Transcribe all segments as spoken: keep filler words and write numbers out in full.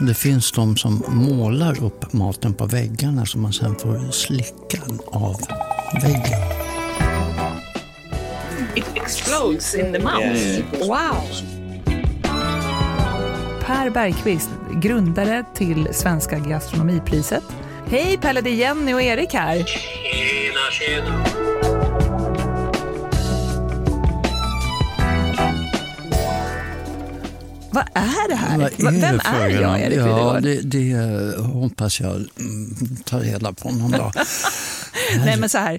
Det finns de som målar upp maten på väggarna som man sen får slicka av väggen. It explodes in the mouth. Yeah. Wow! Per Bergqvist, grundare till Svenska Gastronomipriset. Hej Pelle, det är Jenny och Erik här. Tjena, tjena. Vad är det här? Vad är Vem det är jag, Erik? Ja, det, det hoppas jag tar reda på någon dag. Nej, men så här.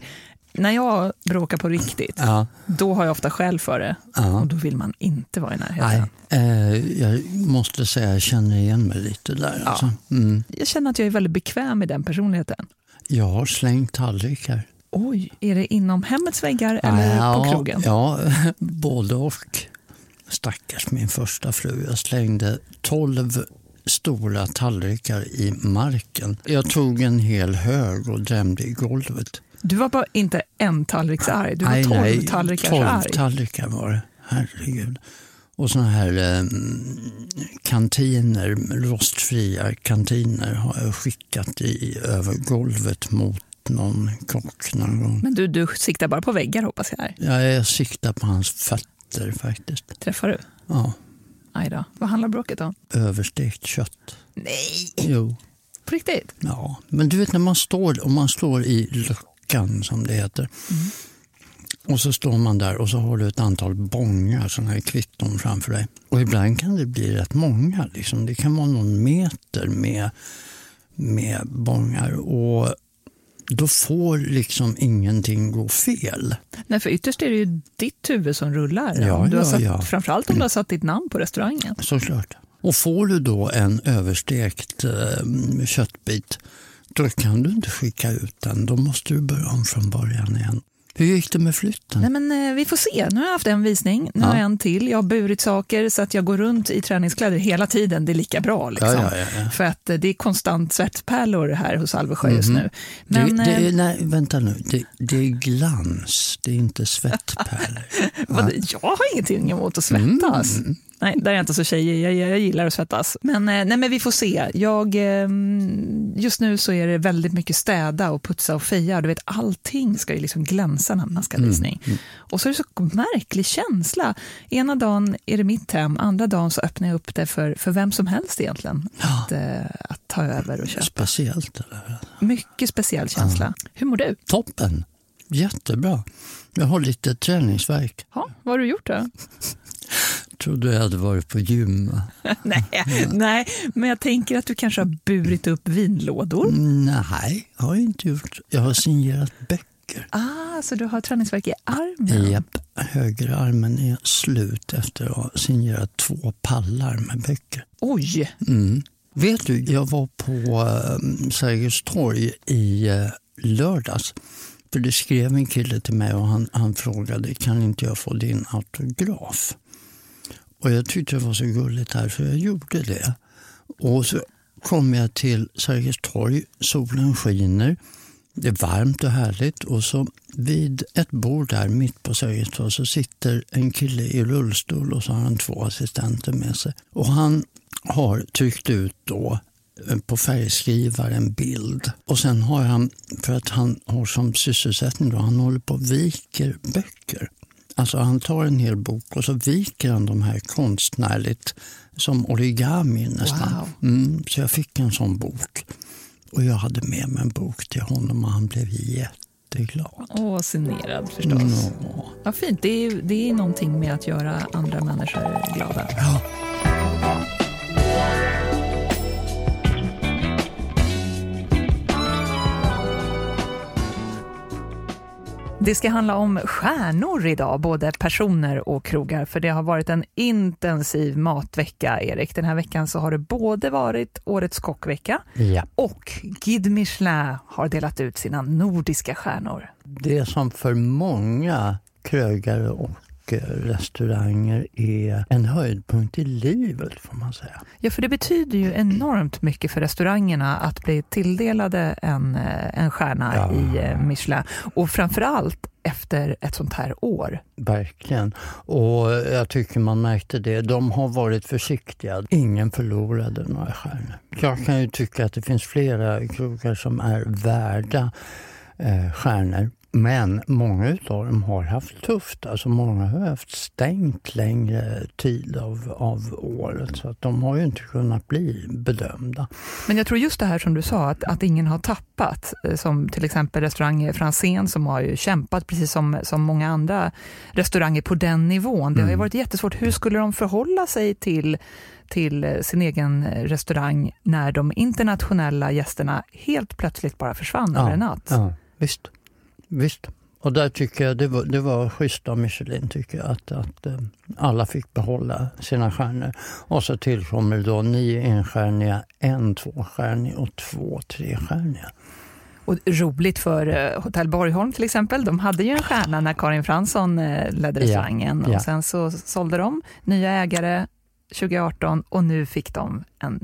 När jag bråkar på riktigt, ja. Då har jag ofta skäl för det. Ja. Och då vill man inte vara i närheten. Nej, eh, jag måste säga att jag känner igen mig lite där. Ja. Alltså. Mm. Jag känner att jag är väldigt bekväm i den personligheten. Jag har slängt tallrikar. Oj, är det inom hemmets väggar eller ja, på krogen? Ja, både och. Stackars min första fru. Jag slängde tolv stora tallrikar i marken. Jag tog en hel hög och drämde i golvet. Du var bara inte en tallriksarg. Du var tolv tallrikar. Tolv tallrikar var det. Herregud. Och såna här eh, kantiner, rostfria kantiner har jag skickat i över golvet mot någon kock någon gång. Men du, du siktar bara på väggar, hoppas jag. Ja, jag siktar på hans fötter. Faktiskt. Träffar du? Ja. Aj då. Vad handlar bråket om? Överstekt kött. Nej! Jo. På riktigt? Ja, men du vet när man står, om man står i luckan som det heter. Mm. Och så står man där och så har du ett antal bongar, sådana här kvitton framför dig. Och ibland kan det bli rätt många. Liksom. Det kan vara någon meter med, med bongar och då får liksom ingenting gå fel. Nej, för ytterst är det ju ditt huvud som rullar. Ja, om du ja, har satt, ja. Framförallt om du har satt ditt namn på restaurangen. Såklart. Och får du då en överstekt eh, köttbit, då kan du inte skicka ut den. Då måste du börja om från början igen. Hur gick det med flytten? Nej, men eh, vi får se. Nu har jag haft en visning, nu ja. Har jag en till. Jag har burit saker så att jag går runt i träningskläder hela tiden. Det är lika bra liksom. Ja, ja, ja, ja. För att eh, det är konstant svettpärlor här hos Alvesjö mm-hmm. just nu. Men, det, det är, nej, vänta nu. Det, det är glans, det är inte svettpärlor. Va? Jag har ingenting emot att svettas. Mm. Nej, där är jag inte så tjejig. Jag, jag, jag gillar att svettas. Men, nej, men vi får se. Jag, just nu så är det väldigt mycket städa och putsa och feja. Du vet, allting ska ju liksom glänsa när man ska visning. Mm. Och så är det så märklig känsla. Ena dagen är det mitt hem. Andra dagen så öppnar jag upp det för, för vem som helst egentligen. Ja. Att, äh, att ta över och köpa. Speciellt. Eller? Mycket speciell känsla. Mm. Hur mår du? Toppen. Jättebra. Jag har lite träningsverk. Ja, vad har du gjort då? Trodde jag hade varit på gym. nej, ja. nej, men jag tänker att du kanske har burit upp vinlådor. Nej, jag har inte gjort. Jag har signerat böcker. Ah, så du har träningsverk i armen? Japp, högra armen är slut efter att ha signerat två pallar med böcker. Oj! Mm. Vet du, jag var på äh, Sergels torg i äh, lördags. För det skrev en kille till mig och han, han frågade, kan inte jag få din autograf? Och jag tyckte det var så gulligt här så jag gjorde det. Och så kom jag till Sergels torg, solen skiner, det är varmt och härligt. Och så vid ett bord där mitt på Sergels torg så sitter en kille i rullstol och så har han två assistenter med sig. Och han har tryckt ut då på färgskrivare en bild. Och sen har han, för att han har som sysselsättning då, han håller på och viker böcker. Alltså han tar en hel bok och så viker han de här konstnärligt som origami nästan. Wow. Mm, så jag fick en sån bok. Och jag hade med mig en bok till honom och han blev jätteglad. Åh, signerad förstås. Mm. Ja, fint. Det är, det är någonting med att göra andra människor glada. Ja. Det ska handla om stjärnor idag, både personer och krogar, för det har varit en intensiv matvecka, Erik. Den här veckan så har det både varit årets kockvecka ja. och Guide Michelin har delat ut sina nordiska stjärnor. Det som för många krögare och restauranger är en höjdpunkt i livet, får man säga. Ja, för det betyder ju enormt mycket för restaurangerna att bli tilldelade en, en stjärna ja. i Michelin. Och framförallt efter ett sånt här år. Verkligen. Och jag tycker man märkte det. De har varit försiktiga. Ingen förlorade några stjärnor. Jag kan ju tycka att det finns flera krokar som är värda eh, stjärnor. Men många av dem har haft tufft. Alltså många har haft stängt längre tid av, av året. Så att de har ju inte kunnat bli bedömda. Men jag tror just det här som du sa, att, att ingen har tappat. Som till exempel Restaurang Frantzén som har ju kämpat precis som, som många andra restauranger på den nivån. Det har ju varit jättesvårt. Hur skulle de förhålla sig till... till sin egen restaurang när de internationella gästerna helt plötsligt bara försvann över en natt? Ja, visst. Visst, och där tycker jag det var, det var schysst av Michelin, tycker jag, att, att alla fick behålla sina stjärnor. Och så tillkommer då nio enstjärniga, en tvåstjärniga och två trestjärniga. Och roligt för Hotel Borgholm till exempel. De hade ju en stjärna när Karin Fransson ledde restaurangen. Ja, ja. Och sen så sålde de nya ägare tjugo arton och nu fick de en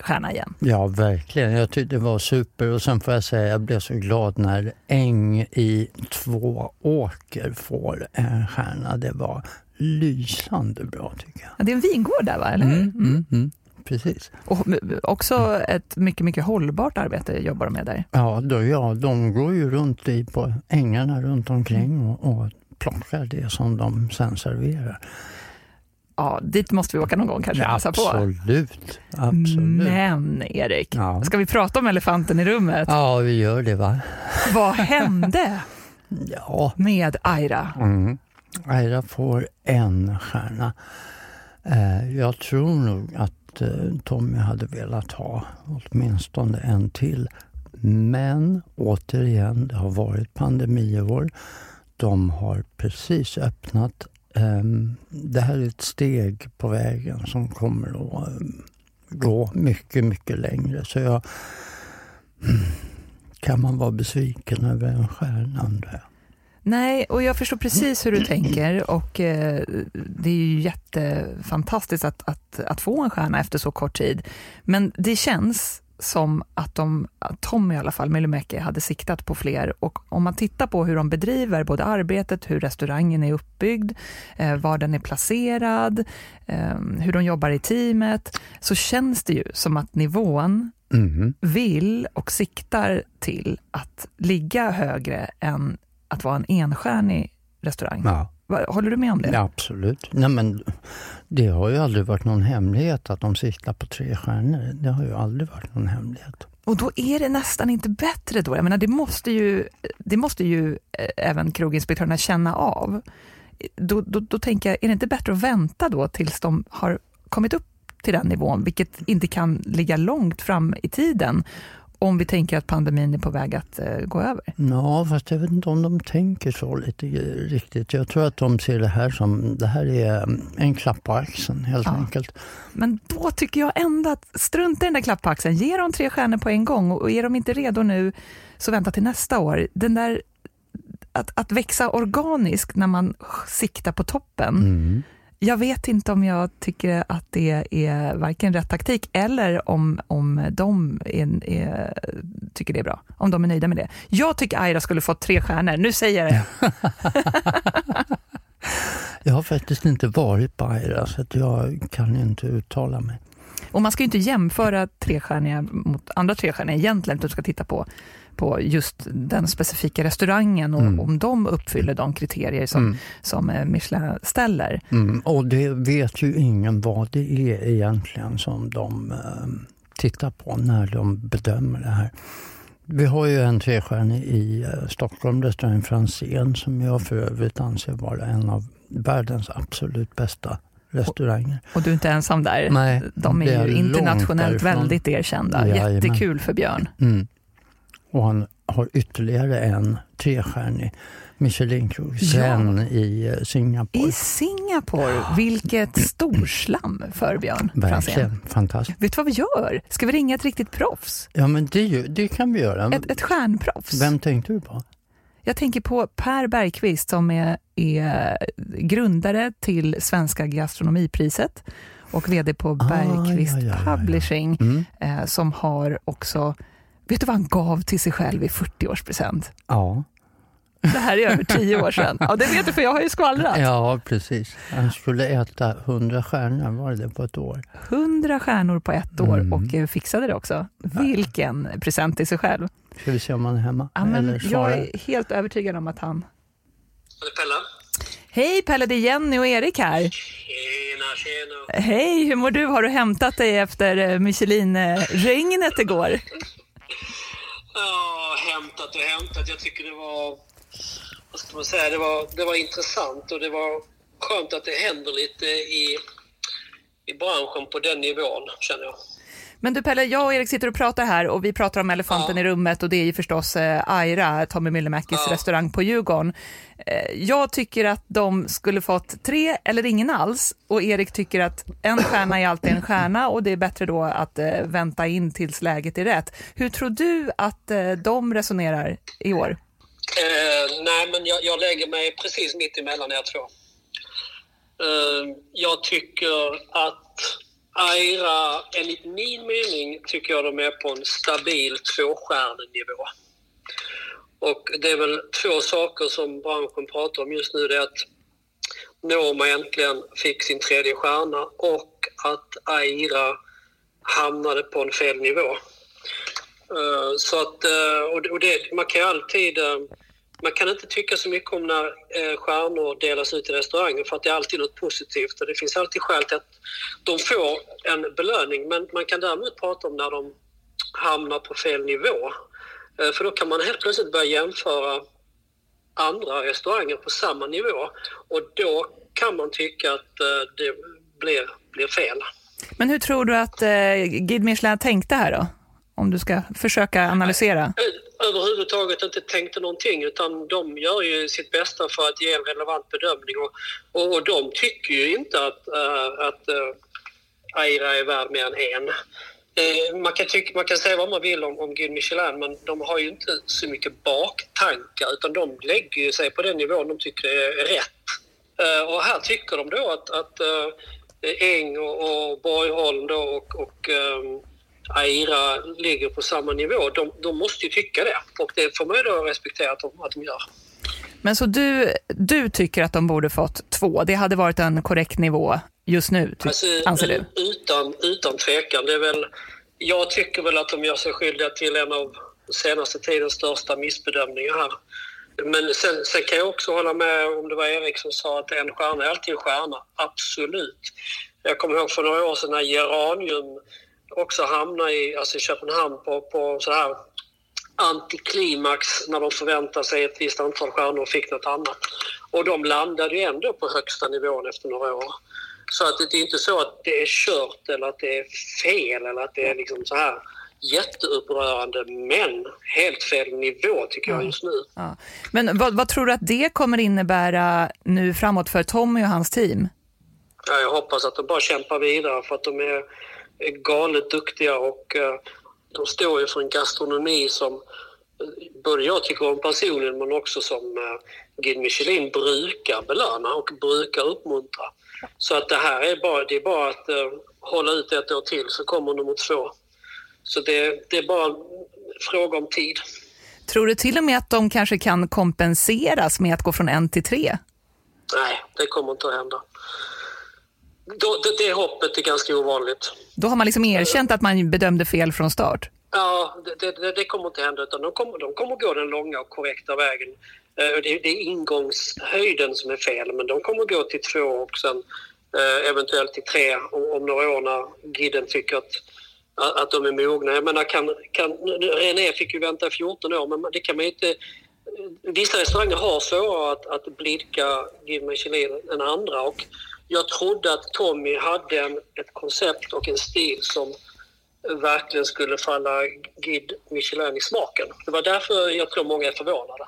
stjärna igen. Ja, verkligen. Jag tyckte det var super. Och sen får jag säga, jag blev så glad när Äng i två åker får en stjärna. Det var lysande bra, tycker jag. Ja, det är en vingård där, va? Eller? Mm, mm, mm. Precis. Och också ett mycket, mycket hållbart arbete jobbar de med där. Ja, då, ja de går ju runt i på ängarna runt omkring och, och plockar det som de sen serverar. Ja, dit måste vi åka någon gång kanske. Ja, absolut, absolut. Men Erik, ja. ska vi prata om elefanten i rummet? Ja, vi gör det, va? Vad hände ja. med Aira? Mm. Aira får en stjärna. Eh, jag tror nog att eh, Tommy hade velat ha åtminstone en till. Men återigen, det har varit pandemiår. De har precis öppnat. Det här är ett steg på vägen som kommer att gå mycket, mycket längre. Så jag, kan man vara besviken över en stjärna? Nej, och jag förstår precis hur du tänker. Och eh, det är ju jättefantastiskt att, att, att få en stjärna efter så kort tid. Men det känns som att de, Tommy i alla fall, Myllymäki, hade siktat på fler. Och om man tittar på hur de bedriver både arbetet, hur restaurangen är uppbyggd, eh, var den är placerad, eh, hur de jobbar i teamet, så känns det ju som att nivån mm. vill och siktar till att ligga högre än att vara en enstjärnig restaurang. Ja. Håller du med om det? Ja, absolut. Nej, men det har ju aldrig varit någon hemlighet att de siktar på tre stjärnor. Det har ju aldrig varit någon hemlighet. Och då är det nästan inte bättre då. Jag menar, det måste ju, det måste ju även kroginspektörerna känna av. Då, då, då tänker jag, är det inte bättre att vänta då tills de har kommit upp till den nivån, vilket inte kan ligga långt fram i tiden, om vi tänker att pandemin är på väg att eh, gå över? Ja, fast jag vet inte om de tänker så lite riktigt. Jag tror att de ser det här som, det här är en klapp på axeln, helt ja. enkelt. Men då tycker jag ändå att strunta i den där klapp på axeln. Ge dem tre stjärnor på en gång, och är de inte redo nu så vänta till nästa år. Den där, att, att växa organiskt när man siktar på toppen. Mm. Jag vet inte om jag tycker att det är varken rätt taktik eller om, om de är, är, tycker det är bra. Om de är nöjda med det. Jag tycker Aira skulle fått tre stjärnor. Nu säger jag det. Jag har faktiskt inte varit på Aira så att jag kan inte uttala mig. Och man ska ju inte jämföra trestjärniga mot andra trestjärniga egentligen. Du ska titta på, på just den specifika restaurangen och mm. om de uppfyller de kriterier som, mm. som Michelin ställer. Mm. Och det vet ju ingen vad det är egentligen som de tittar på när de bedömer det här. Vi har ju en trestjärnig i Stockholm, Restaurang Frantzén, som jag för övrigt anser vara en av världens absolut bästa restauranger. Och, och du är inte ensam där. Nej, de är, är ju internationellt väldigt erkända. Ja, jättekul för Björn. Mm. Och han har ytterligare en trestjärnig Michelin-krog sen ja. i Singapore. I Singapore, ja. Vilket storslam för Björn Frantzén. Verkligen, fantastiskt. Vet du vad vi gör? Ska vi ringa ett riktigt proffs? Ja, men det, det kan vi göra. Ett, ett stjärnproffs. Vem tänkte du på? Jag tänker på Per Bergqvist som är, är grundare till Svenska Gastronomipriset och vd på ah, Bergqvist ja, ja, Publishing ja, ja. Mm. Eh, som har också, vet du vad han gav till sig själv i fyrtio årspresent? Ja. Det här är över tio år sedan. Ja, det vet du för jag har ju skvallrat. Ja, precis. Han skulle äta hundra stjärnor var det på ett år. Hundra stjärnor på ett år mm. och fixade det också. Vilken present till sig själv. Ska vi se om han är hemma? Ja, men jag är helt övertygad om att han... Pelle. Hej Pelle, det är Jenny och Erik här. Tjena, tjena. Hej, hur mår du? Har du hämtat dig efter Michelin-regnet igår? Ja, hämtat och hämtat. Jag tycker det var, vad ska man säga, det var, det var intressant och det var skönt att det händer lite i, i branschen på den nivån, känner jag. Men du Pelle, jag och Erik sitter och pratar här och vi pratar om elefanten ja. i rummet och det är ju förstås Aira, Tommy Myllymäkis ja. restaurang på Djurgården. Jag tycker att de skulle fått tre eller ingen alls och Erik tycker att en stjärna är alltid en stjärna och det är bättre då att vänta in tills läget är rätt. Hur tror du att de resonerar i år? Eh, nej, men jag, jag lägger mig precis mitt emellan er två. Eh, jag tycker att Aira, enligt min mening, tycker jag de är på en stabil tvåstjärnenivå. Och det är väl två saker som branschen pratar om just nu. Det är att Norma äntligen fick sin tredje stjärna och att Aira hamnade på en fel nivå. Uh, så att, uh, och det, man kan alltid uh, man kan inte tycka så mycket om när uh, stjärnor delas ut i restaurangen för att det är alltid något positivt och det finns alltid skäl till att de får en belöning, men man kan däremot prata om när de hamnar på fel nivå uh, för då kan man helt plötsligt börja jämföra andra restauranger på samma nivå och då kan man tycka att uh, det blir, blir fel. Men hur tror du att uh, Guide Michelin tänkte här då? Om du ska försöka analysera? Överhuvudtaget inte tänkte någonting utan de gör ju sitt bästa för att ge en relevant bedömning och, och, och de tycker ju inte att, äh, att äh, Aira är värd mer än en. Äh, man, kan tycka, man kan säga vad man vill om, om Guide Michelin men de har ju inte så mycket baktankar utan de lägger ju sig på den nivån de tycker är rätt. Äh, och här tycker de då att, att äh, Eng och, och Borgholm då och, och ähm, Aira ligger på samma nivå. De, de måste ju tycka det. Och det får man ju då respektera att de, att de gör. Men så du, du tycker att de borde fått två. Det hade varit en korrekt nivå just nu, ty- alltså, anser du? Utan, utan tvekan. Det är väl, jag tycker väl att de gör sig skyldiga till en av senaste tidens största missbedömningar här. Men sen, sen kan jag också hålla med om det var Erik som sa att en stjärna är alltid en stjärna. Absolut. Jag kommer ihåg för några år sedan när Geranium också hamna i, alltså i Köpenhamn på, på så här antiklimax när de förväntar sig ett visst antal stjärnor och fick något annat. Och de landade ju ändå på högsta nivån efter några år. Så att det är inte så att det är kört eller att det är fel eller att det är liksom så här jätteupprörande men helt fel nivå tycker jag just nu. Ja. Men vad, vad tror du att det kommer innebära nu framåt för Tommy och hans team? Ja, jag hoppas att de bara kämpar vidare för att de är galet duktiga och uh, de står ju för en gastronomi som både jag tycker om personligen men också som uh, Guide Michelin brukar belöna och brukar uppmuntra. Så att det här är bara, det är bara att uh, hålla ut ett år till så kommer nummer två. Så det, det är bara en fråga om tid. Tror du till och med att de kanske kan kompenseras med att gå från en till tre? Nej, det kommer inte att hända. Då, det, det hoppet är ganska ovanligt. Då har man liksom erkänt att man bedömde fel från start? Ja, det, det, det kommer inte hända utan de kommer, de kommer gå den långa och korrekta vägen. Det, det är ingångshöjden som är fel men de kommer gå till två och sen eventuellt till tre om, om några år när guiden tycker att, att de är mogna. Jag menar, kan, kan, René fick ju vänta fjorton år men det kan man inte... Vissa restauranger har svårare att, att blidka Guide Michelin än andra och jag trodde att Tommy hade en, ett koncept och en stil som verkligen skulle falla Guide Michelin i smaken. Det var därför jag tror många är förvånade.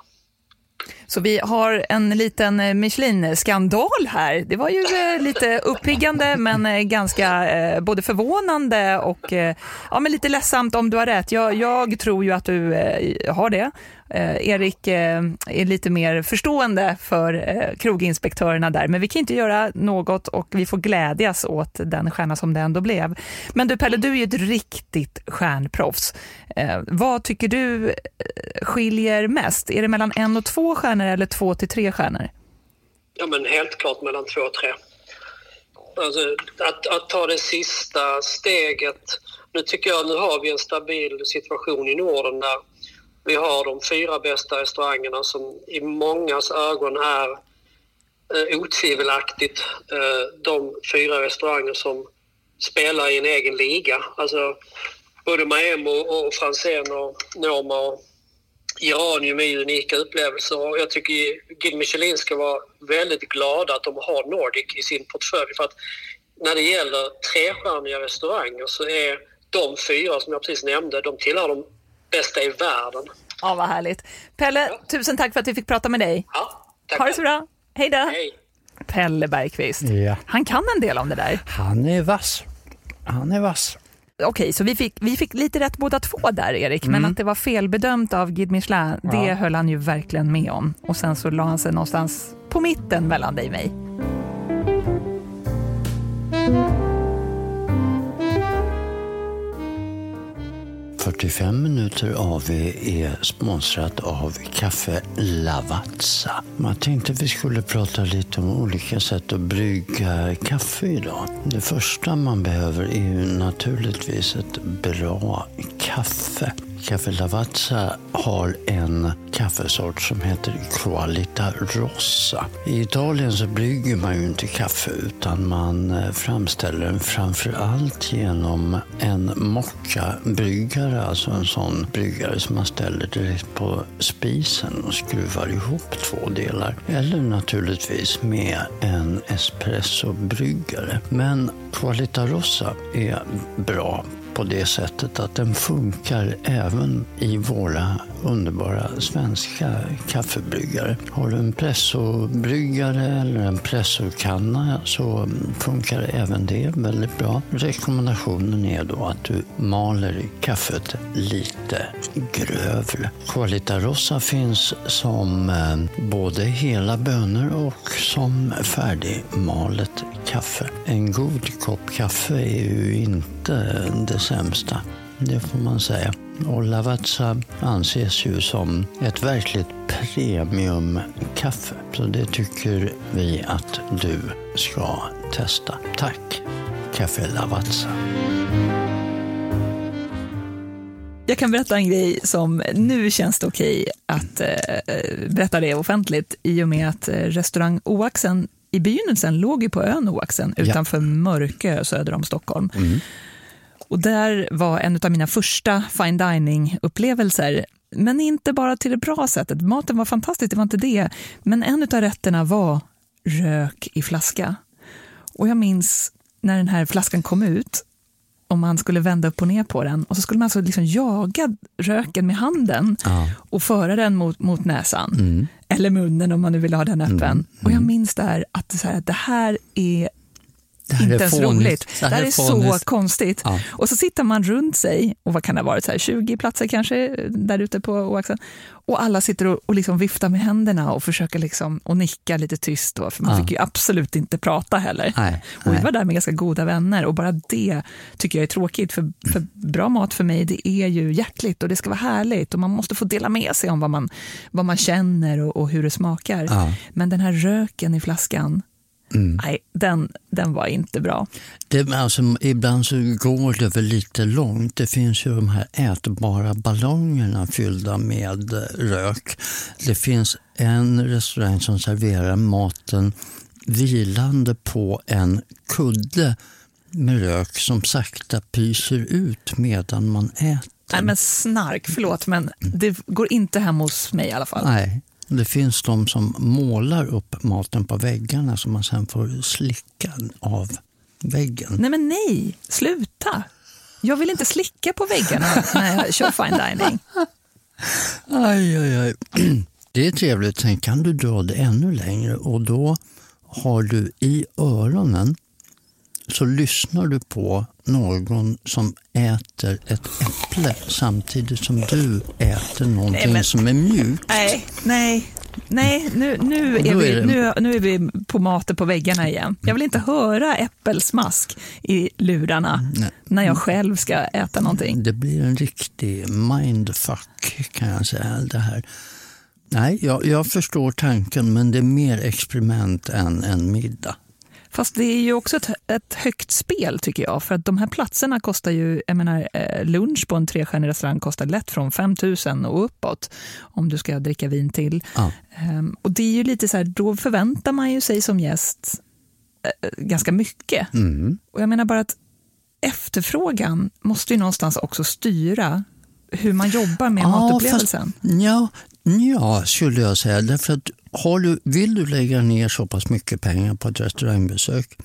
Så vi har en liten Michelin-skandal här. Det var ju lite uppiggande men ganska eh, både förvånande och eh, ja, men lite ledsamt om du har rätt. Jag, jag tror ju att du eh, har det. Eh, Erik eh, är lite mer förstående för eh, kroginspektörerna där. Men vi kan inte göra något och vi får glädjas åt den stjärna som det ändå blev. Men du Pelle, du är ju ett riktigt stjärnproffs. Eh, vad tycker du skiljer mest? Är det mellan en och två stjärnor eller två till tre stjärnor? Ja, men helt klart mellan två och tre. Alltså, att, att ta det sista steget. Nu tycker jag nu har vi en stabil situation i Norden där vi har de fyra bästa restaurangerna som i mångas ögon är eh, otvivelaktigt eh, de fyra restauranger som spelar i en egen liga. Alltså både Maemo och Frantzén och Norma och Geranium är unika upplevelser och jag tycker Guide Michelin ska vara väldigt glada att de har Nordic i sin portfölj, för att när det gäller trestjärniga restauranger så är de fyra som jag precis nämnde, de tillhör de bästa i världen. Ja, vad härligt. Pelle, ja. Tusen tack för att vi fick prata med dig. Ja, tack. Ha det så bra. Hej då. Hej. Pelle Bergqvist. Ja. Han kan en del om det där. Han är vass. Han är vass. Okej, så vi fick, vi fick lite rätt båda två där, Erik. Mm. Men att det var felbedömt av Guide Michelin, ja. Det höll han ju verkligen med om. Och sen så la han sig någonstans på mitten mellan dig och mig. fyrtiofem minuter av är sponsrat av kaffe Lavazza. Man tänkte att vi skulle prata lite om olika sätt att brygga kaffe idag. Det första man behöver är ju naturligtvis ett bra kaffe. Kaffe Lavazza har en kaffesort som heter Qualità Rossa. I Italien så brygger man ju inte kaffe utan man framställer den framförallt genom en mockabryggare. Alltså en sån bryggare som man ställer direkt på spisen och skruvar ihop två delar. Eller naturligtvis med en espressobryggare. Men Qualità Rossa är bra på det sättet att den funkar även i våra underbara svenska kaffebryggare. Har du en pressobryggare eller en pressokanna så funkar även det väldigt bra. Rekommendationen är då att du maler kaffet lite grövre. Qualità Rossa finns som både hela bönor och som färdigmalet kaffe. En god kopp kaffe är ju inte det sämsta, det får man säga. Och Lavazza anses ju som ett verkligt premiumkaffe. Så det tycker vi att du ska testa. Tack, Kaffe Lavazza. Jag kan berätta en grej som nu känns det okej att eh, berätta det offentligt, i och med att eh, restaurang Oaxen i begynnelsen låg ju på ön Oaxen utanför ja. Mörkö söder om Stockholm. Mm. Och där var en av mina första fine dining-upplevelser. Men inte bara till det bra sättet. Maten var fantastisk, det var inte det. Men en av rätterna var rök i flaska. Och jag minns när den här flaskan kom ut. Om man skulle vända upp och ner på den. Och så skulle man alltså liksom jaga röken med handen. Ja. Och föra den mot, mot näsan. Mm. Eller munnen om man nu vill ha den öppen. Mm. Mm. Och jag minns där att så här, det här är... Det här inte ens roligt. Det här, det här är så konstigt. Ja. Och så sitter man runt sig, och vad kan det ha varit, så här, tjugo platser kanske där ute på Oaxen. Och alla sitter och, och liksom viftar med händerna och försöker liksom, och nicka lite tyst då, för man ja. fick ju absolut inte prata heller. Nej, och vi var där med ganska goda vänner och bara det tycker jag är tråkigt, för, för bra mat för mig, det är ju hjärtligt och det ska vara härligt och man måste få dela med sig om vad man, vad man känner och, och hur det smakar. Ja. Men den här röken i flaskan, Mm. nej, den, den var inte bra. Det, alltså, ibland så går det väl lite långt. Det finns ju de här ätbara ballongerna fyllda med rök. Det finns en restaurang som serverar maten vilande på en kudde med rök som sakta pyser ut medan man äter. Nej, men snark, förlåt, men det går inte hem hos mig i alla fall. Nej. Det finns de som målar upp maten på väggarna som man sen får slicka av väggen. Nej men nej, sluta! Jag vill inte slicka på väggarna när jag kör fine dining. Aj, aj, aj. Det är trevligt. Sen kan du dra det ännu längre och då har du i öronen så lyssnar du på någon som äter ett äpple samtidigt som du äter någonting nej, men, som är mjukt. Nej, nej, nej nu, nu, är vi, är det... nu, nu är vi på maten på väggarna igen. Jag vill inte höra äppelsmask i lurarna nej. När jag själv ska äta någonting. Det blir en riktig mindfuck kan jag säga det här. Nej, jag, jag förstår tanken men det är mer experiment än en middag. Fast det är ju också ett, ett högt spel tycker jag. För att de här platserna kostar ju, jag menar, lunch på en trestjärnig restaurang kostar lätt från fem tusen och uppåt. Om du ska dricka vin till. Ja. Och det är ju lite så här, då förväntar man ju sig som gäst ganska mycket. Mm. Och jag menar bara att efterfrågan måste ju någonstans också styra hur man jobbar med ja, matupplevelsen. Fast, ja, ja, skulle jag säga. Därför att Har du, vill du lägga ner så pass mycket pengar på ett restaurangbesök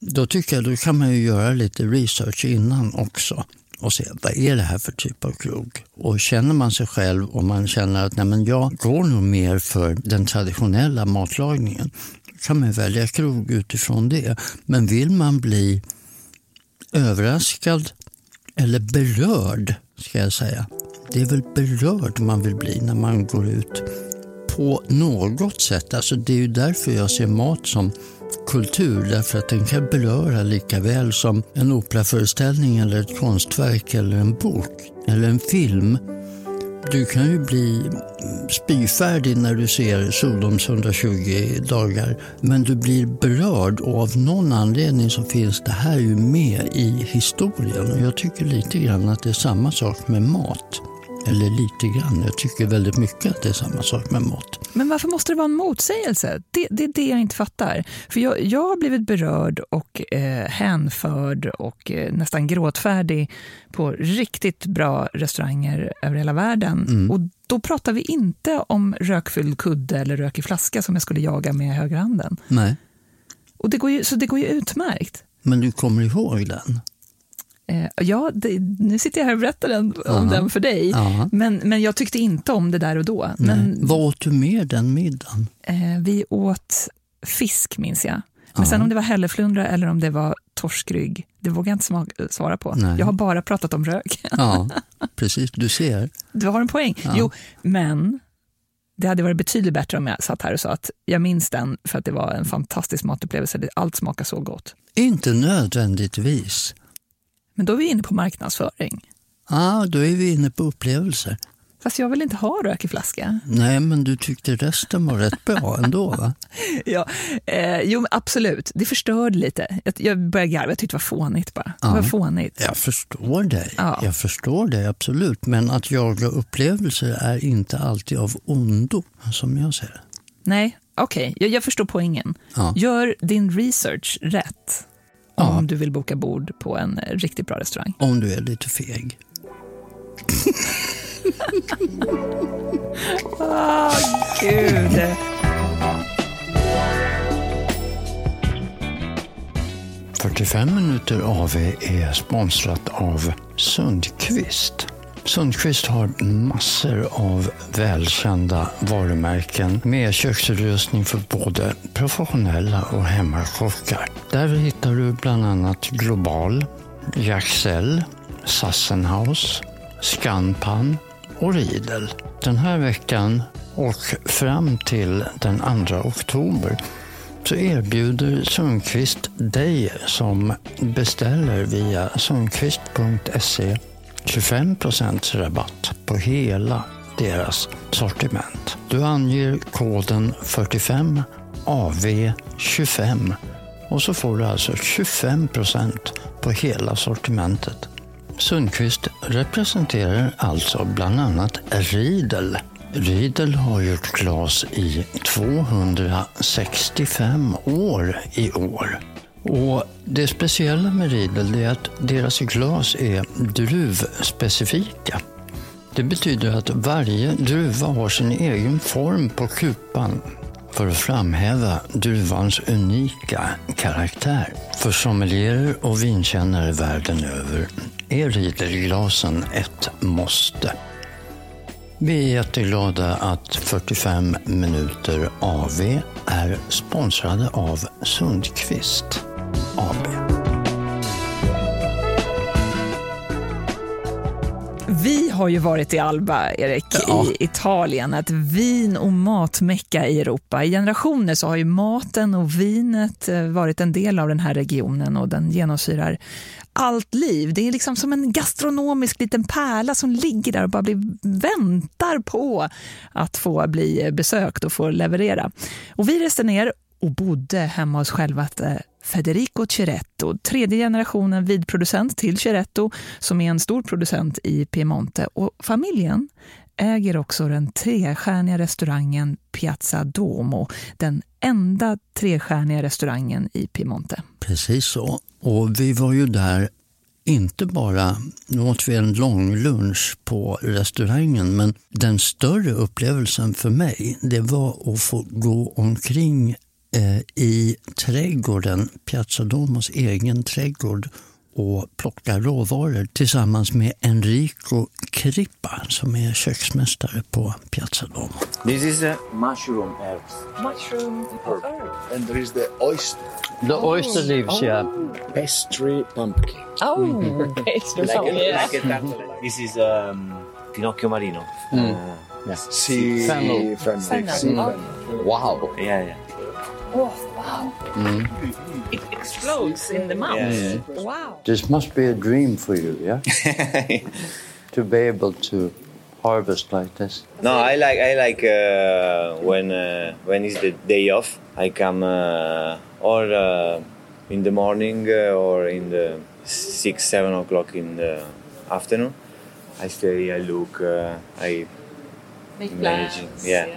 då tycker jag då kan man ju göra lite research innan också och se vad är det här för typ av krog och känner man sig själv och man känner att nej men jag går nog mer för den traditionella matlagningen då kan man välja krog utifrån det men vill man bli överraskad eller berörd ska jag säga det är väl berörd man vill bli när man går ut på något sätt, alltså det är ju därför jag ser mat som kultur, därför att den kan beröra lika väl som en operaföreställning eller ett konstverk eller en bok eller en film. Du kan ju bli spyfärdig när du ser Sodoms hundratjugo dagar, men du blir berörd och av någon anledning så finns det här ju med i historien och jag tycker lite grann att det är samma sak med mat. Eller lite grann. Jag tycker väldigt mycket att det är samma sak med mat. Men varför måste det vara en motsägelse? Det, det är det jag inte fattar. För jag, jag har blivit berörd och eh, hänförd och eh, nästan gråtfärdig på riktigt bra restauranger över hela världen. Mm. Och då pratar vi inte om rökfylld kudde eller rök i flaska som jag skulle jaga med högerhanden. Nej. Och det går ju, så det går ju utmärkt. Men du kommer ihåg den? Ja, det, nu sitter jag här och berättar den, uh-huh. om den för dig. Uh-huh. Men, men jag tyckte inte om det där och då. Men, vad åt du med den middagen? Eh, vi åt fisk, minns jag. Men uh-huh. sen om det var hälleflundra eller om det var torskrygg, det vågar jag inte sma- svara på. Nej. Jag har bara pratat om rök. Ja, precis. Du ser. Du har en poäng. Ja. Jo, men det hade varit betydligt bättre om jag satt här och sa att jag minns den för att det var en fantastisk matupplevelse. Allt smakar så gott. Inte nödvändigtvis. Men då är vi inne på marknadsföring. Ja, ah, då är vi inne på upplevelser. Fast jag vill inte ha rök i flaska. Nej, men du tyckte resten var rätt bra ändå, va? Ja, eh, jo, absolut. Det förstörde lite. Jag, jag började garva. Jag tyckte det var fånigt bara. Ja, det var fånigt. Jag förstår dig. Ja. Jag förstår dig, absolut. Men att jaga upplevelser är inte alltid av ondo, som jag ser. Nej, okej. Okay. Jag, jag förstår poängen. Ja. Gör din research rätt. Om ja. Du vill boka bord på en riktigt bra restaurang. Om du är lite feg. Åh, gud. fyrtiofem minuter A V är sponsrat av Sundqvist. Sundqvist har massor av välkända varumärken med köksutrustning för både professionella och hemmakockar. Där hittar du bland annat Global, Jaxell, Sassenhaus, Scanpan och Riedel. Den här veckan och fram till den andra oktober så erbjuder Sundqvist dig som beställer via sundqvist punkt se tjugofem procent rabatt på hela deras sortiment. Du anger koden fyrtiofem A V tjugofem och så får du alltså tjugofem procent på hela sortimentet. Sundqvist representerar alltså bland annat Riedel. Riedel har gjort glas i tvåhundrasextiofem år i år. Och det speciella med Riedel är att deras glas är druvspecifika. Det betyder att varje druva har sin egen form på kupan för att framhäva druvans unika karaktär. För sommelierer och vinkännare världen över är Riedelglasen ett måste. Vi är jätteglada att fyrtiofem minuter A V är sponsrade av Sundqvist A B. Vi har ju varit i Alba, Erik, ja. i Italien, ett vin- och matmecka i Europa. I generationer så har ju maten och vinet varit en del av den här regionen och den genomsyrar allt liv. Det är liksom som en gastronomisk liten pärla som ligger där och bara blir, väntar på att få bli besökt och få leverera. Och vi reste ner och bodde hemma hos själva Federico Ceretto, tredje generationen vinproducent till Ceretto som är en stor producent i Piemonte. Och familjen äger också den trestjärniga restaurangen Piazza Duomo, den enda trestjärniga restaurangen i Piemonte. Precis så. Och vi var ju där inte bara, nu åt vi en lång lunch på restaurangen, men den större upplevelsen för mig, det var att få gå omkring i trädgården, Piazza Duomos egen trädgård, och plocka råvaror tillsammans med Enrico Crippa som är köksmästare på Piazza Duomo. This is a mushroom herbs. Mushroom herb. And there is the oyster. The oyster leaves, oh. yeah. Pastry pumpkin. Oh, pastry pumpkin. Like a tartlet. This is um, Pinocchio Marino. Mm. Uh, yes. Si, si, si, wow. Yeah, yeah. Oh, wow. Mm. It explodes in the mouth. Yeah. Wow. This must be a dream for you, yeah? To be able to harvest like this. No, I like I like uh, when uh, when is the day off. I come uh, or uh, in the morning uh, or in the six seven o'clock in the afternoon. I stay. I look. Uh, I make plans. Yeah. yeah.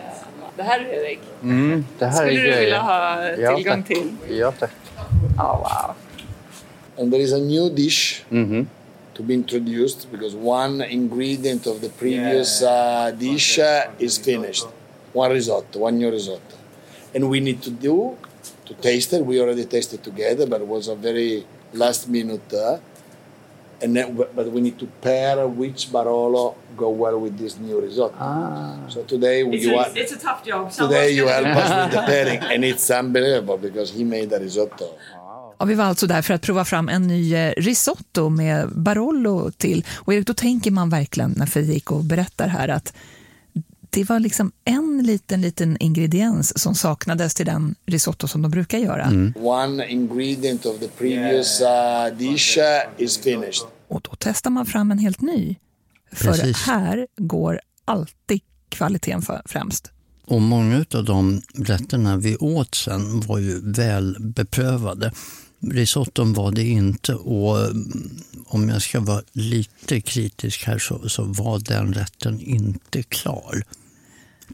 Det här är Erik. Mm, det här Skulle är du vilja ha tillgång ja, till? Ja, tack. Oh, wow. And there is a new dish mm-hmm. to be introduced because one ingredient of the previous uh, dish uh, is finished. One risotto, one new risotto. And we need to do, to taste it. We already tasted together, but it was a very last minute. Uh, And then, but we need to pair which Barolo go well with this new risotto. Ah. So today we it's you a, are, it's a tough job. Today you help us with the pairing, and it's unbelievable because he made the risotto. Wow. Ja, vi var alltså där för att prova fram en ny risotto med Barolo till. Och Erik, då tänker man verkligen när Federico berättar här att det var liksom en liten, liten ingrediens som saknades till den risotto som de brukar göra. Mm. One ingredient of the previous uh, dish is finished. Och då testar man fram en helt ny. För Precis. Här går alltid kvaliteten för, främst. Och många av de rätterna vi åt sen var ju väl beprövade. Risotton var det inte, och om jag ska vara lite kritisk här så, så var den rätten inte klar,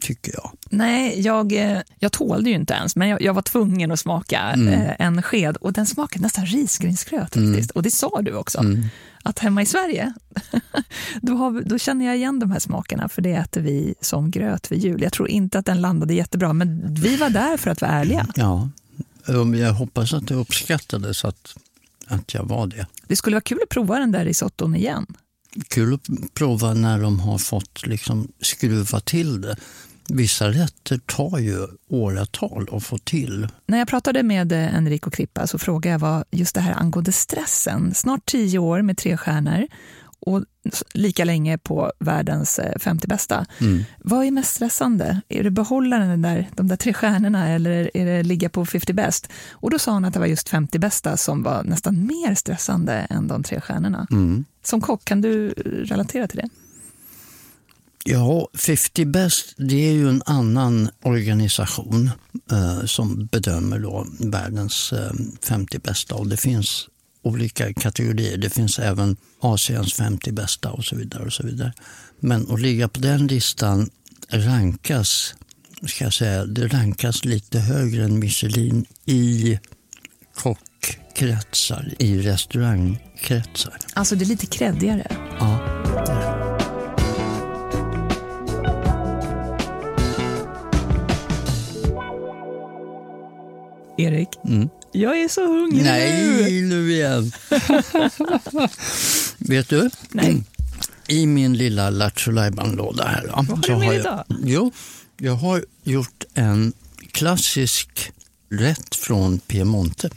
tycker jag. Nej, jag, jag tålde ju inte ens, men jag, jag var tvungen att smaka mm. en sked, och den smakade nästan risgrynsgröt faktiskt, mm. och det sa du också mm. att hemma i Sverige då, har, då känner jag igen de här smakerna, för det äter vi som gröt vid jul. Jag tror inte att den landade jättebra, men vi var där för att vara ärliga. Ja. Jag hoppas att det uppskattades att, att jag var det. Det skulle vara kul att prova den där risotton igen. Kul att prova när de har fått liksom skruva till det. Vissa rätter tar ju åratal att få till. När jag pratade med Enrico Crippa så frågade jag vad just det här angående stressen. Snart tio år med tre stjärnor och lika länge på världens femtio bästa. Mm. Vad är mest stressande? Är det behålla den där, de där tre stjärnorna, eller är det ligga på femtio bäst? Och då sa han att det var just femtio bästa som var nästan mer stressande än de tre stjärnorna. Mm. Som kock, kan du relatera till det? Ja, femtio bäst, det är ju en annan organisation eh, som bedömer då världens eh, femtio bästa, och det finns olika kategorier. Det finns även Asiens femtio bästa och så vidare och så vidare. Men att ligga på den listan rankas, ska jag säga, det rankas lite högre än Michelin i kockkretsar, i restaurangkretsar. Alltså det är lite kreddigare. Ja. Erik, mm. jag är så hungrig. Nej, nu igen. Vet du? Nej. I min lilla Lattjo-lajban-låda här då. Vad har du med idag? Jag, jo, jag har gjort en klassisk rätt från Piemonte.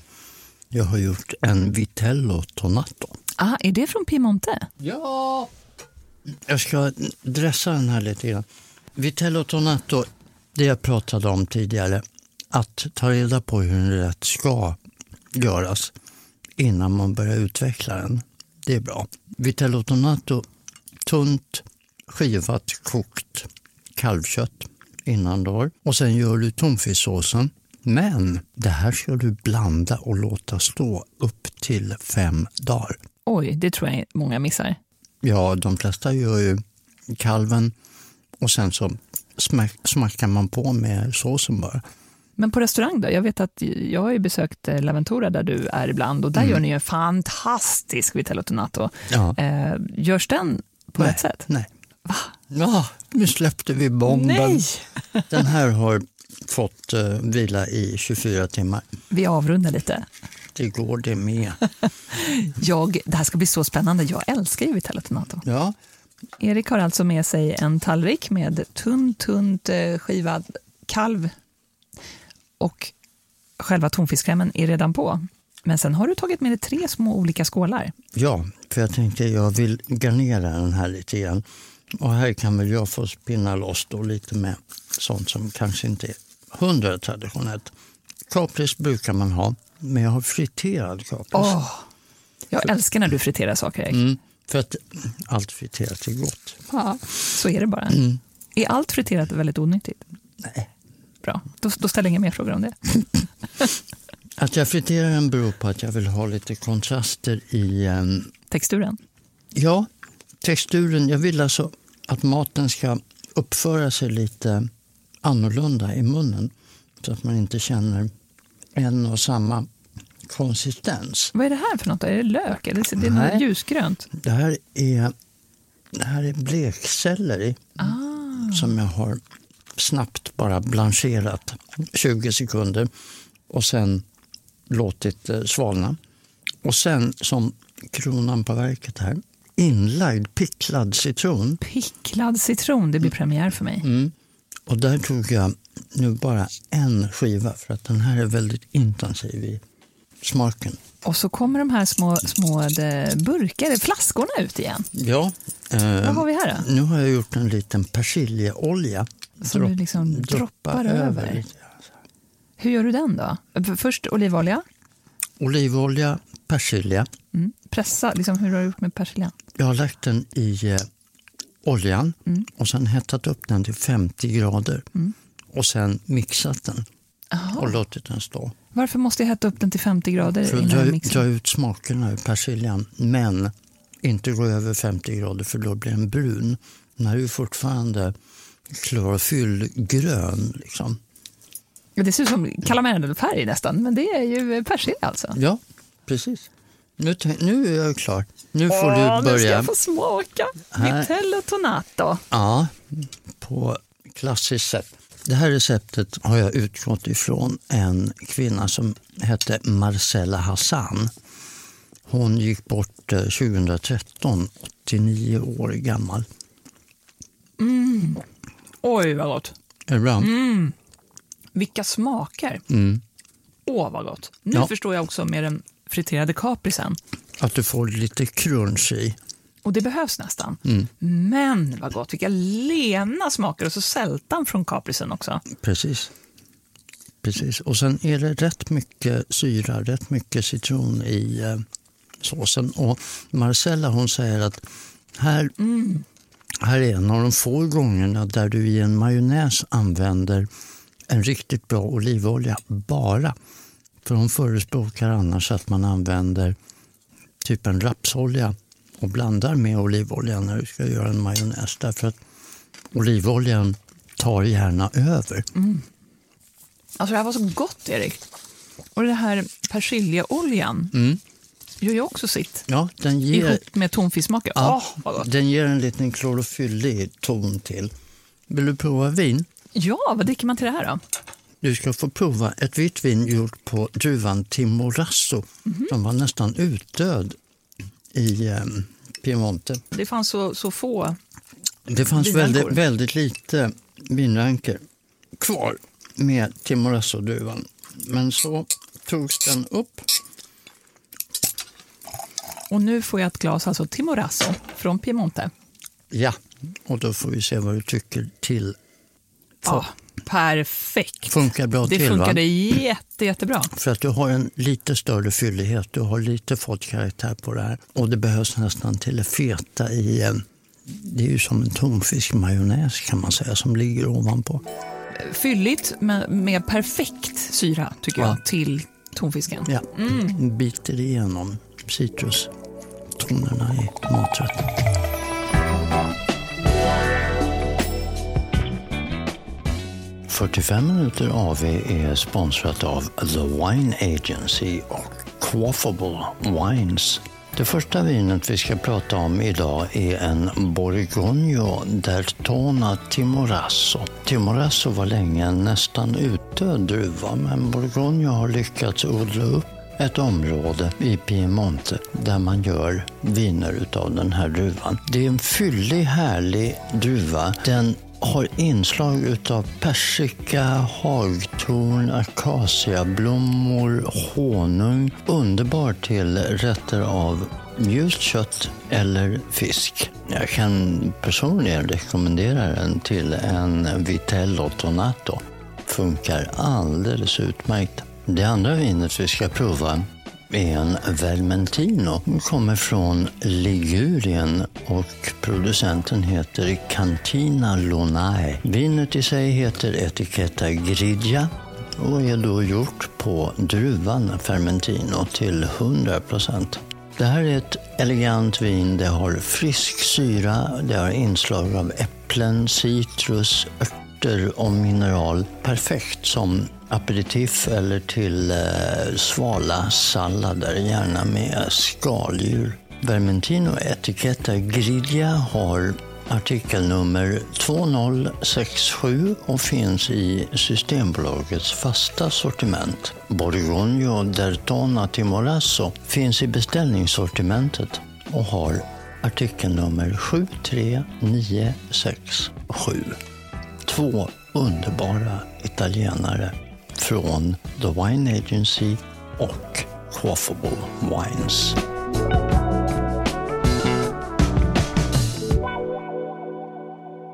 Jag har gjort en vitello tonato. Ah, är det från Piemonte? Ja! Jag ska dressa den här lite grann. Vitello tonato, det jag pratade om tidigare. Att ta reda på hur en rätt ska göras innan man börjar utveckla den. Det är bra. Vitello tonato, tunt, skivat, kokt kalvkött innan dagar. Och sen gör du tonfisksåsen. Men det här ska du blanda och låta stå upp till fem dagar. Oj, det tror jag många missar. Ja, de flesta gör ju kalven och sen så smack, smackar man på med såsen bara. Men på restaurang då? Jag vet att jag har ju besökt Laventura där du är ibland och där mm. gör ni ju en fantastisk vitello tonato. Ja. Eh, görs den på nej, rätt sätt? Nej. Va? Ja, nu släppte vi bomben. Nej! Den här har fått uh, vila i tjugofyra timmar. Vi avrundar lite. Det går det med. jag, det här ska bli så spännande. Jag älskar ju vitello tonato. Ja. Erik har alltså med sig en tallrik med tunn, tunt uh, skivad kalv. Och själva tonfiskkrämen är redan på. Men sen har du tagit med dig tre små olika skålar. Ja, för jag tänkte jag vill garnera den här lite igen. Och här kan väl jag få spinna loss då lite med sånt som kanske inte är hundra traditionellt. Kapris brukar man ha, men jag har friterad kapris. Oh, jag för, älskar när du friterar saker, Erik. Mm, för att allt friterat är gott. Ja, så är det bara. Mm. Är allt friterat väldigt onyttigt? Nej. Bra, då, då ställer jag inga mer frågor om det. Att jag friterar den beror på att jag vill ha lite kontraster i... Eh, texturen? Ja, texturen. Jag vill alltså att maten ska uppföra sig lite annorlunda i munnen. Så att man inte känner en och samma konsistens. Vad är det här för något? Är det lök? Eller är det Nej, något ljusgrönt? Det här är, det här är blekselleri ah. som jag har... snabbt bara blancherat tjugo sekunder och sen låtit svalna. Och sen som kronan på verket här, inlagd picklad citron. Picklad citron, det blir premiär för mig. Mm. Och där tog jag nu bara en skiva för att den här är väldigt intensiv i smaken. Och så kommer de här små, små burkar, flaskorna ut igen. Ja. Eh, Vad har vi här då? Nu har jag gjort en liten persiljeolja. Som dropp, du liksom droppar över. över. Hur gör du den då? Först olivolja? Olivolja, persilja. Mm. Pressa, liksom, hur har du gjort med persiljan? Jag har lagt den i eh, oljan mm. och sen hettat upp den till femtio grader. Mm. Och sen mixat den Aha. och låtit den stå. Varför måste jag hetta upp den till femtio grader? För att dra ut smakerna ur persiljan, men inte gå över femtio grader för då blir den brun. Den här är ju fortfarande... klorofyllgrön liksom. Det ser ut som karamellfärg nästan, men det är ju persilja alltså. Ja, precis. Nu, nu är jag klar. Nu Åh, får du börja. Nu ska jag få smaka. Vitello tonato. Ja, på klassiskt sätt. Det här receptet har jag utgått ifrån en kvinna som hette Marcella Hassan. Hon gick bort tjugohundratretton, åttionio år gammal. Mm. Oj, vad gott. Är det bra? Mm. Vilka smaker. Mm. Åh, vad gott. Nu ja. förstår jag också med den friterade kaprisen. Att du får lite crunch i. Och det behövs nästan. Mm. Men vad gott. Vilka lena smaker. Och så sältan från kaprisen också. Precis. Precis. Och sen är det rätt mycket syra, rätt mycket citron i eh, såsen. Och Marcella, hon säger att här... Mm. Här är en av de få gångerna där du i en majonnäs använder en riktigt bra olivolja bara. För hon förespråkar annars att man använder typ en rapsolja och blandar med olivoljan när du ska göra en majonnäs. Därför att olivoljan tar gärna över. Mm. Alltså det här var så gott, Erik. Och det här persiljeoljan. Mm. Gör jag också sitt. Ja, den ger... Ihop med tonfisksmaken. Ja, oh, den ger en liten klorofyllig ton till. Vill du prova vin? Ja, vad dricker man till det här då? Du ska få prova ett vitt vin gjort på druvan Timorasso. Mm-hmm. Som var nästan utdöd i eh, Piemonte. Det fanns så, så få. Det fanns väldigt, väldigt lite vinranker kvar med Timorasso-duvan. Men så togs den upp. Och nu får jag ett glas, alltså Timorasso från Piemonte. Ja, och då får vi se vad du tycker till. För... Ja, perfekt. Funkar bra det till, va? Det funkade jätte, jättebra. För att du har en lite större fyllighet. Du har lite fått karaktär på det här. Och det behövs nästan till att feta i en... Det är ju som en tonfiskmajonnäs kan man säga, som ligger ovanpå. Fylligt med, med perfekt syra, tycker ja. jag, till tonfisken. Ja, mm. Biter igenom citrustonerna i maträtten. fyrtiofem minuter A V är sponsrat av The Wine Agency och Quaffable Wines. Det första vinet vi ska prata om idag är en Borgogno Dertona Timorasso. Timorasso var länge en nästan utdöd druva, men Borgogno har lyckats odla upp ett område i Piemonte där man gör viner utav den här druvan. Det är en fyllig, härlig druva. Den har inslag utav persika, hagtorn, akaciablommor, honung. Underbar till rätter av mjukt kött eller fisk. Jag kan personligen rekommendera den till en vitello tonato. Funkar alldeles utmärkt. Det andra vinet vi ska prova är en Vermentino. Den kommer från Ligurien och producenten heter Cantina Lonai. Vinet i sig heter Etichetta Griglia och är då gjort på druvan Vermentino till hundra procent. Det här är ett elegant vin. Det har frisk syra, det har inslag av äpplen, citrus, örter och mineral. Perfekt som aperitif eller till eh, svala sallader, gärna med skaldjur. Vermentino Etichetta Griglia har artikelnummer två noll sex sju och finns i Systembolagets fasta sortiment. Borgogno Dertona Timorasso finns i beställningssortimentet och har artikelnummer sju tre nio sex sju. Två underbara italienare från The Wine Agency och Quaffable Wines.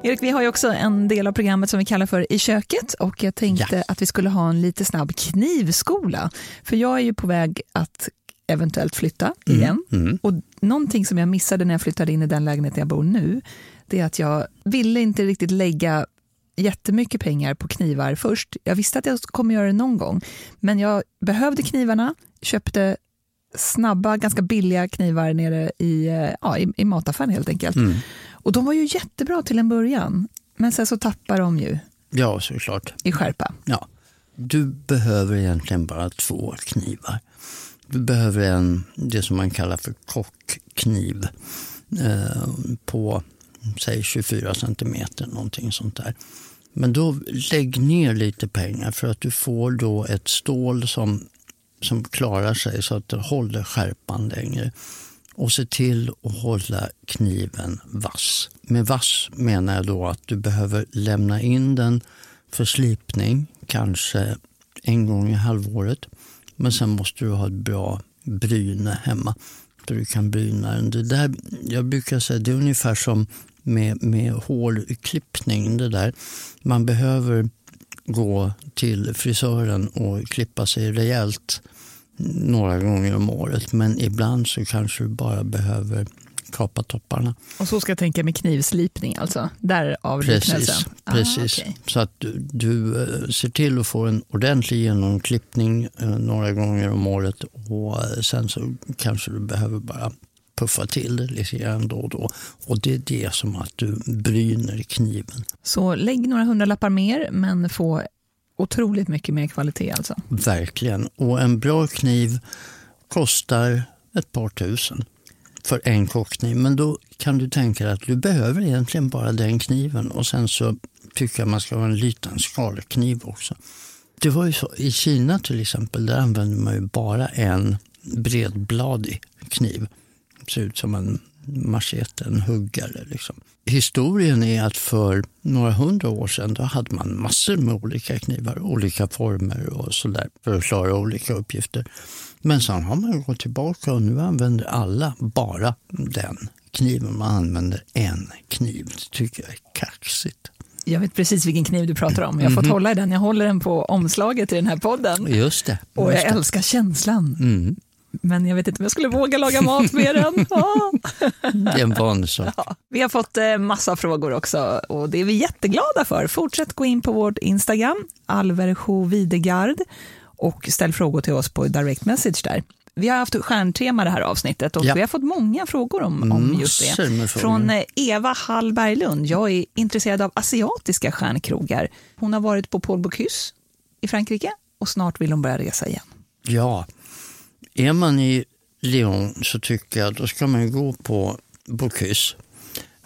Erik, vi har ju också en del av programmet som vi kallar för I köket, och jag tänkte yes. att vi skulle ha en lite snabb knivskola. För jag är ju på väg att eventuellt flytta mm. igen. Mm. Och någonting som jag missade när jag flyttade in i den lägenhet jag bor nu, det är att jag ville inte riktigt lägga jättemycket pengar på knivar först. Jag visste att jag kommer göra det någon gång. Men jag behövde knivarna. Köpte snabba, ganska billiga knivar nere i, ja, i, i mataffären helt enkelt. Mm. Och de var ju jättebra till en början. Men sen så tappar de ju. Ja, såklart. I skärpa. Ja. Du behöver egentligen bara två knivar. Du behöver en, det som man kallar för kockkniv. Eh, på säg tjugofyra centimeter, någonting sånt där. Men då lägg ner lite pengar för att du får då ett stål som, som klarar sig så att det håller skärpan längre. Och se till att hålla kniven vass. Med vass menar jag då att du behöver lämna in den för slipning, kanske en gång i halvåret. Men sen måste du ha ett bra bryne hemma. Där du kan bryna den. Det där, jag brukar säga, det är ungefär som med, med hårklippning, det där. Man behöver gå till frisören och klippa sig rejält några gånger om året. Men ibland så kanske du bara behöver kapa topparna. Och så ska jag tänka med knivslipning alltså? Därav liknelsen. Precis. Ah, okay. Så att du, du ser till att få en ordentlig genomklippning några gånger om året. Och sen så kanske du behöver bara puffa till det lite grann då och då. Och det är det som att du bryner kniven. Så lägg några hundralappar mer, men få otroligt mycket mer kvalitet alltså. Verkligen. Och en bra kniv kostar ett par tusen för en kockkniv. Men då kan du tänka att du behöver egentligen bara den kniven. Och sen så tycker jag man ska ha en liten skalkniv också. Det var ju så, i Kina till exempel, där använder man ju bara en bredbladig kniv. Det ser ut som en macheten huggare. Liksom. Historien är att för några hundra år sedan då hade man massor med olika knivar, olika former och sådär för att klara olika uppgifter. Men sen har man gått tillbaka och nu använder alla bara den kniven. Man använder en kniv, det tycker jag är kaxigt. Jag vet precis vilken kniv du pratar om. Jag har mm-hmm. fått hålla i den. Jag håller den på omslaget i den här podden. Just det. Just och jag det. älskar känslan. Mm. Men jag vet inte om jag skulle våga laga mat med den. Ah. Det är en vanlig sak. Ja. Vi har fått massa frågor också. Och det är vi jätteglada för. Fortsätt gå in på vårt Instagram. Alversjo Videgard. Och ställ frågor till oss på direct message där. Vi har haft stjärntema det här avsnittet och ja. vi har fått många frågor om, om just det. Från Eva Hallberglund. Jag är intresserad av asiatiska stjärnkrogar. Hon har varit på Paul Bocuse i Frankrike och snart vill hon börja resa igen. Ja, är man i Lyon så tycker jag då ska man gå på Bocuse.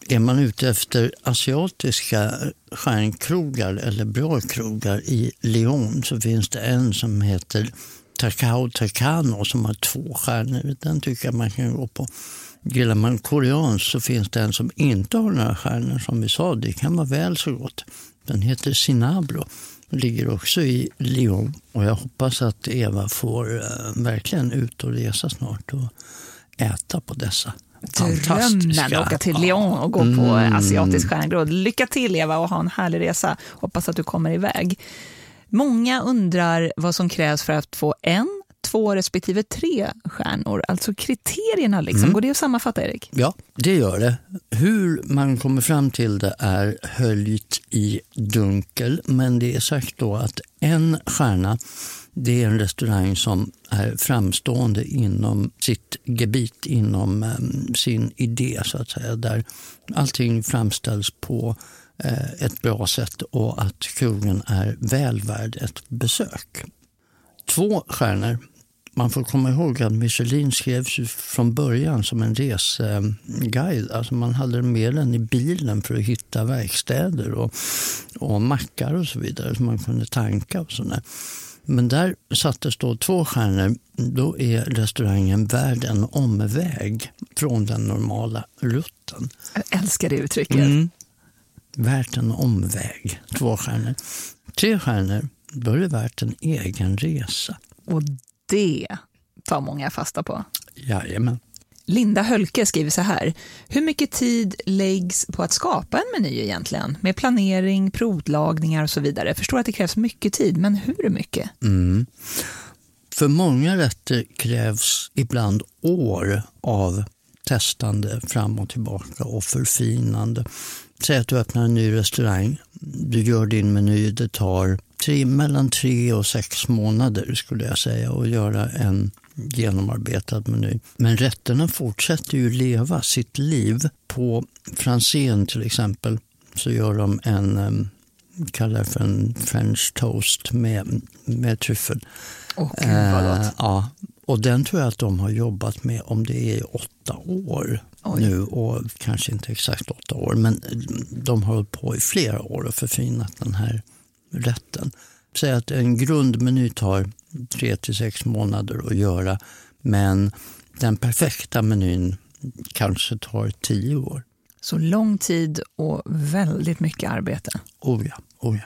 Är man ute efter asiatiska stjärnkrogar eller bra krogar i Lyon så finns det en som heter Takao Takano som har två stjärnor. Den tycker jag man kan gå på. Gillar man koreans så finns det en som inte har några stjärnor som vi sa. Det kan vara väl så gott. Den heter Sinablo. Ligger också i Lyon. Och jag hoppas att Eva får äh, verkligen ut och resa snart och äta på dessa. Drömmen åka till Lyon och gå mm. på asiatisk stjärngråd. Lycka till Eva och ha en härlig resa. Hoppas att du kommer iväg. Många undrar vad som krävs för att få en, två respektive tre stjärnor. Alltså kriterierna liksom. Mm. Går det att sammanfatta, Erik? Ja, det gör det. Hur man kommer fram till det är höljt i dunkel. Men det är sagt då att en stjärna, det är en restaurang som är framstående inom sitt gebit, inom um, sin idé så att säga. Där allting framställs på ett bra sätt och att krogen är väl värd ett besök. Två stjärnor. Man får komma ihåg att Michelin skrevs från början som en resguide. Alltså man hade med den i bilen för att hitta verkstäder och, och mackar och så vidare som man kunde tanka och sådär. Men där sattes då två stjärnor. Då är restaurangen värd en omväg från den normala rutten. Jag älskar det uttrycket. Mm. Värt en omväg, två stjärnor. Tre stjärnor, då är det värt en egen resa. Och det tar många fasta på. Jajamän. Linda Hölke skriver så här. Hur mycket tid läggs på att skapa en meny egentligen? Med planering, provlagningar och så vidare. Jag förstår att det krävs mycket tid, men hur mycket? Mm. För många rätter krävs ibland år av testande fram och tillbaka och förfinande. Säg att du öppnar en ny restaurang. Du gör din meny. Det tar tre, mellan tre och sex månader skulle jag säga att göra en genomarbetad meny. Men rätterna fortsätter ju leva sitt liv. På Frantzén till exempel så gör de en, kallar det för en French toast med, med tryffel. Åh, gud vad gott. Ja. Och den tror jag att de har jobbat med om det är åtta år Oj. nu och kanske inte exakt åtta år. Men de har hållit på i flera år och förfinat den här rätten. Säg att en grundmeny tar tre till sex månader att göra men den perfekta menyn kanske tar tio år. Så lång tid och väldigt mycket arbete. Oh ja, oh ja.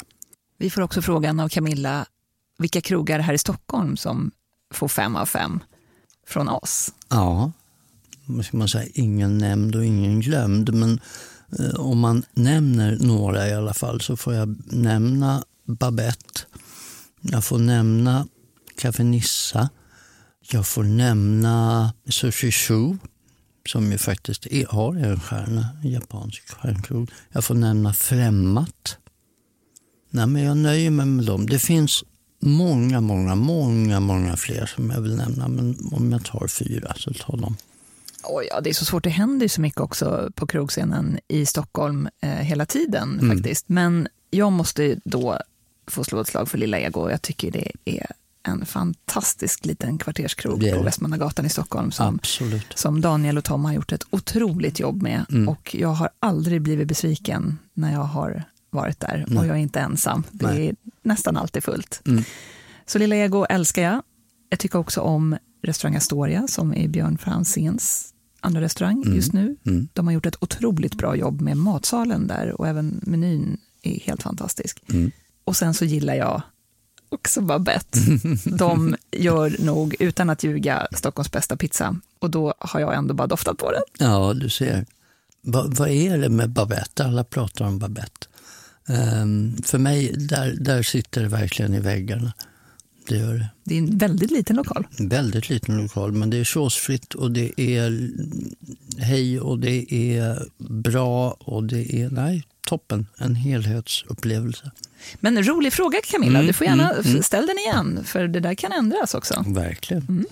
Vi får också frågan av Camilla vilka krogar här i Stockholm som få fem av fem från oss. Ja, ska man säga ingen nämnd och ingen glömd. Men eh, om man nämner några i alla fall så får jag nämna Babette. Jag får nämna Café Nissa. Jag får nämna Sushi Shu som ju faktiskt är, har en stjärna, en japansk stjärnkrog. Jag får nämna Främmat. Nej, men jag nöjer mig med dem. Det finns Många, många, många, många fler som jag vill nämna. Men om jag tar fyra så tar de. Oh ja, det är så svårt. Det händer ju så mycket också på krogscenen i Stockholm eh, hela tiden mm. faktiskt. Men jag måste då få slå ett slag för Lilla Ego. Jag tycker det är en fantastisk liten kvarterskrog det det. på Västmannagatan i Stockholm. Som, som Daniel och Tom har gjort ett otroligt jobb med. Mm. Och jag har aldrig blivit besviken när jag har varit där mm. och jag är inte ensam. Det Nej. är nästan alltid fullt. Mm. Så Lilla Ego älskar jag. Jag tycker också om Restaurang Astoria som är Björn Frantzéns andra restaurang mm. just nu. Mm. De har gjort ett otroligt bra jobb med matsalen där och även menyn är helt fantastisk. Mm. Och sen så gillar jag också Babette. De gör nog, utan att ljuga, Stockholms bästa pizza. Och då har jag ändå bara doftat på den. Ja, du ser. Va, vad är det med Babette? Alla pratar om Babette. Um, för mig, där, där sitter det verkligen i väggarna. Det gör det. Det är en väldigt liten lokal. En väldigt liten lokal, men det är såsfritt och det är hej och det är bra och det är, nej, toppen. En helhetsupplevelse. Men rolig fråga, Camilla. Mm, du får gärna mm, ställa den igen, för det där kan ändras också. Verkligen. Mm.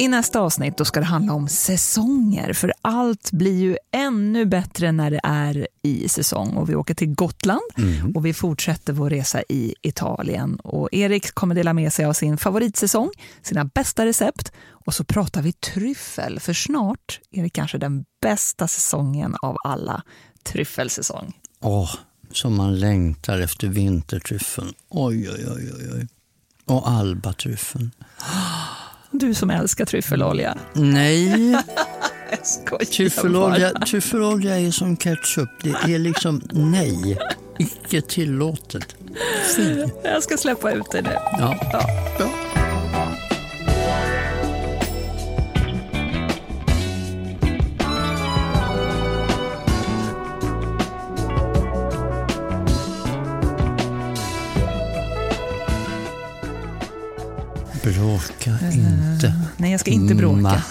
I nästa avsnitt då ska det handla om säsonger, för allt blir ju ännu bättre när det är i säsong. Och vi åker till Gotland mm. och vi fortsätter vår resa i Italien. Och Erik kommer dela med sig av sin favoritsäsong, sina bästa recept. Och så pratar vi tryffel, för snart är det kanske den bästa säsongen av alla, tryffelsäsong. Åh, oh, som man längtar efter vintertryffeln. Oj, oj, oj, oj, oj. Och albatryffeln. Du som älskar tryffelolja. Nej. tryffelolja, tryffelolja är som ketchup. Det är liksom nej. Icke tillåtet. Fy. Jag ska släppa ut det nu. Ja. Ja. Ja. Bråka inte. Uh, nej, jag ska inte bråka.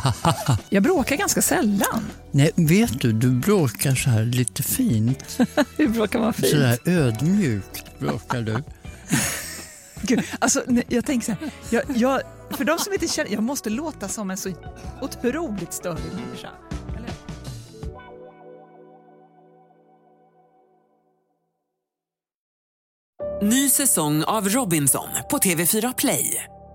Jag bråkar ganska sällan. Nej, vet du, du bråkar så här lite fint. Hur bråkar man fint? Så här ödmjukt bråkar du. Gud, alltså, jag tänker så här. Jag, jag, för de som inte känner, jag måste låta som en så otroligt störig människa. Ny säsong av Robinson på T V fyra Play.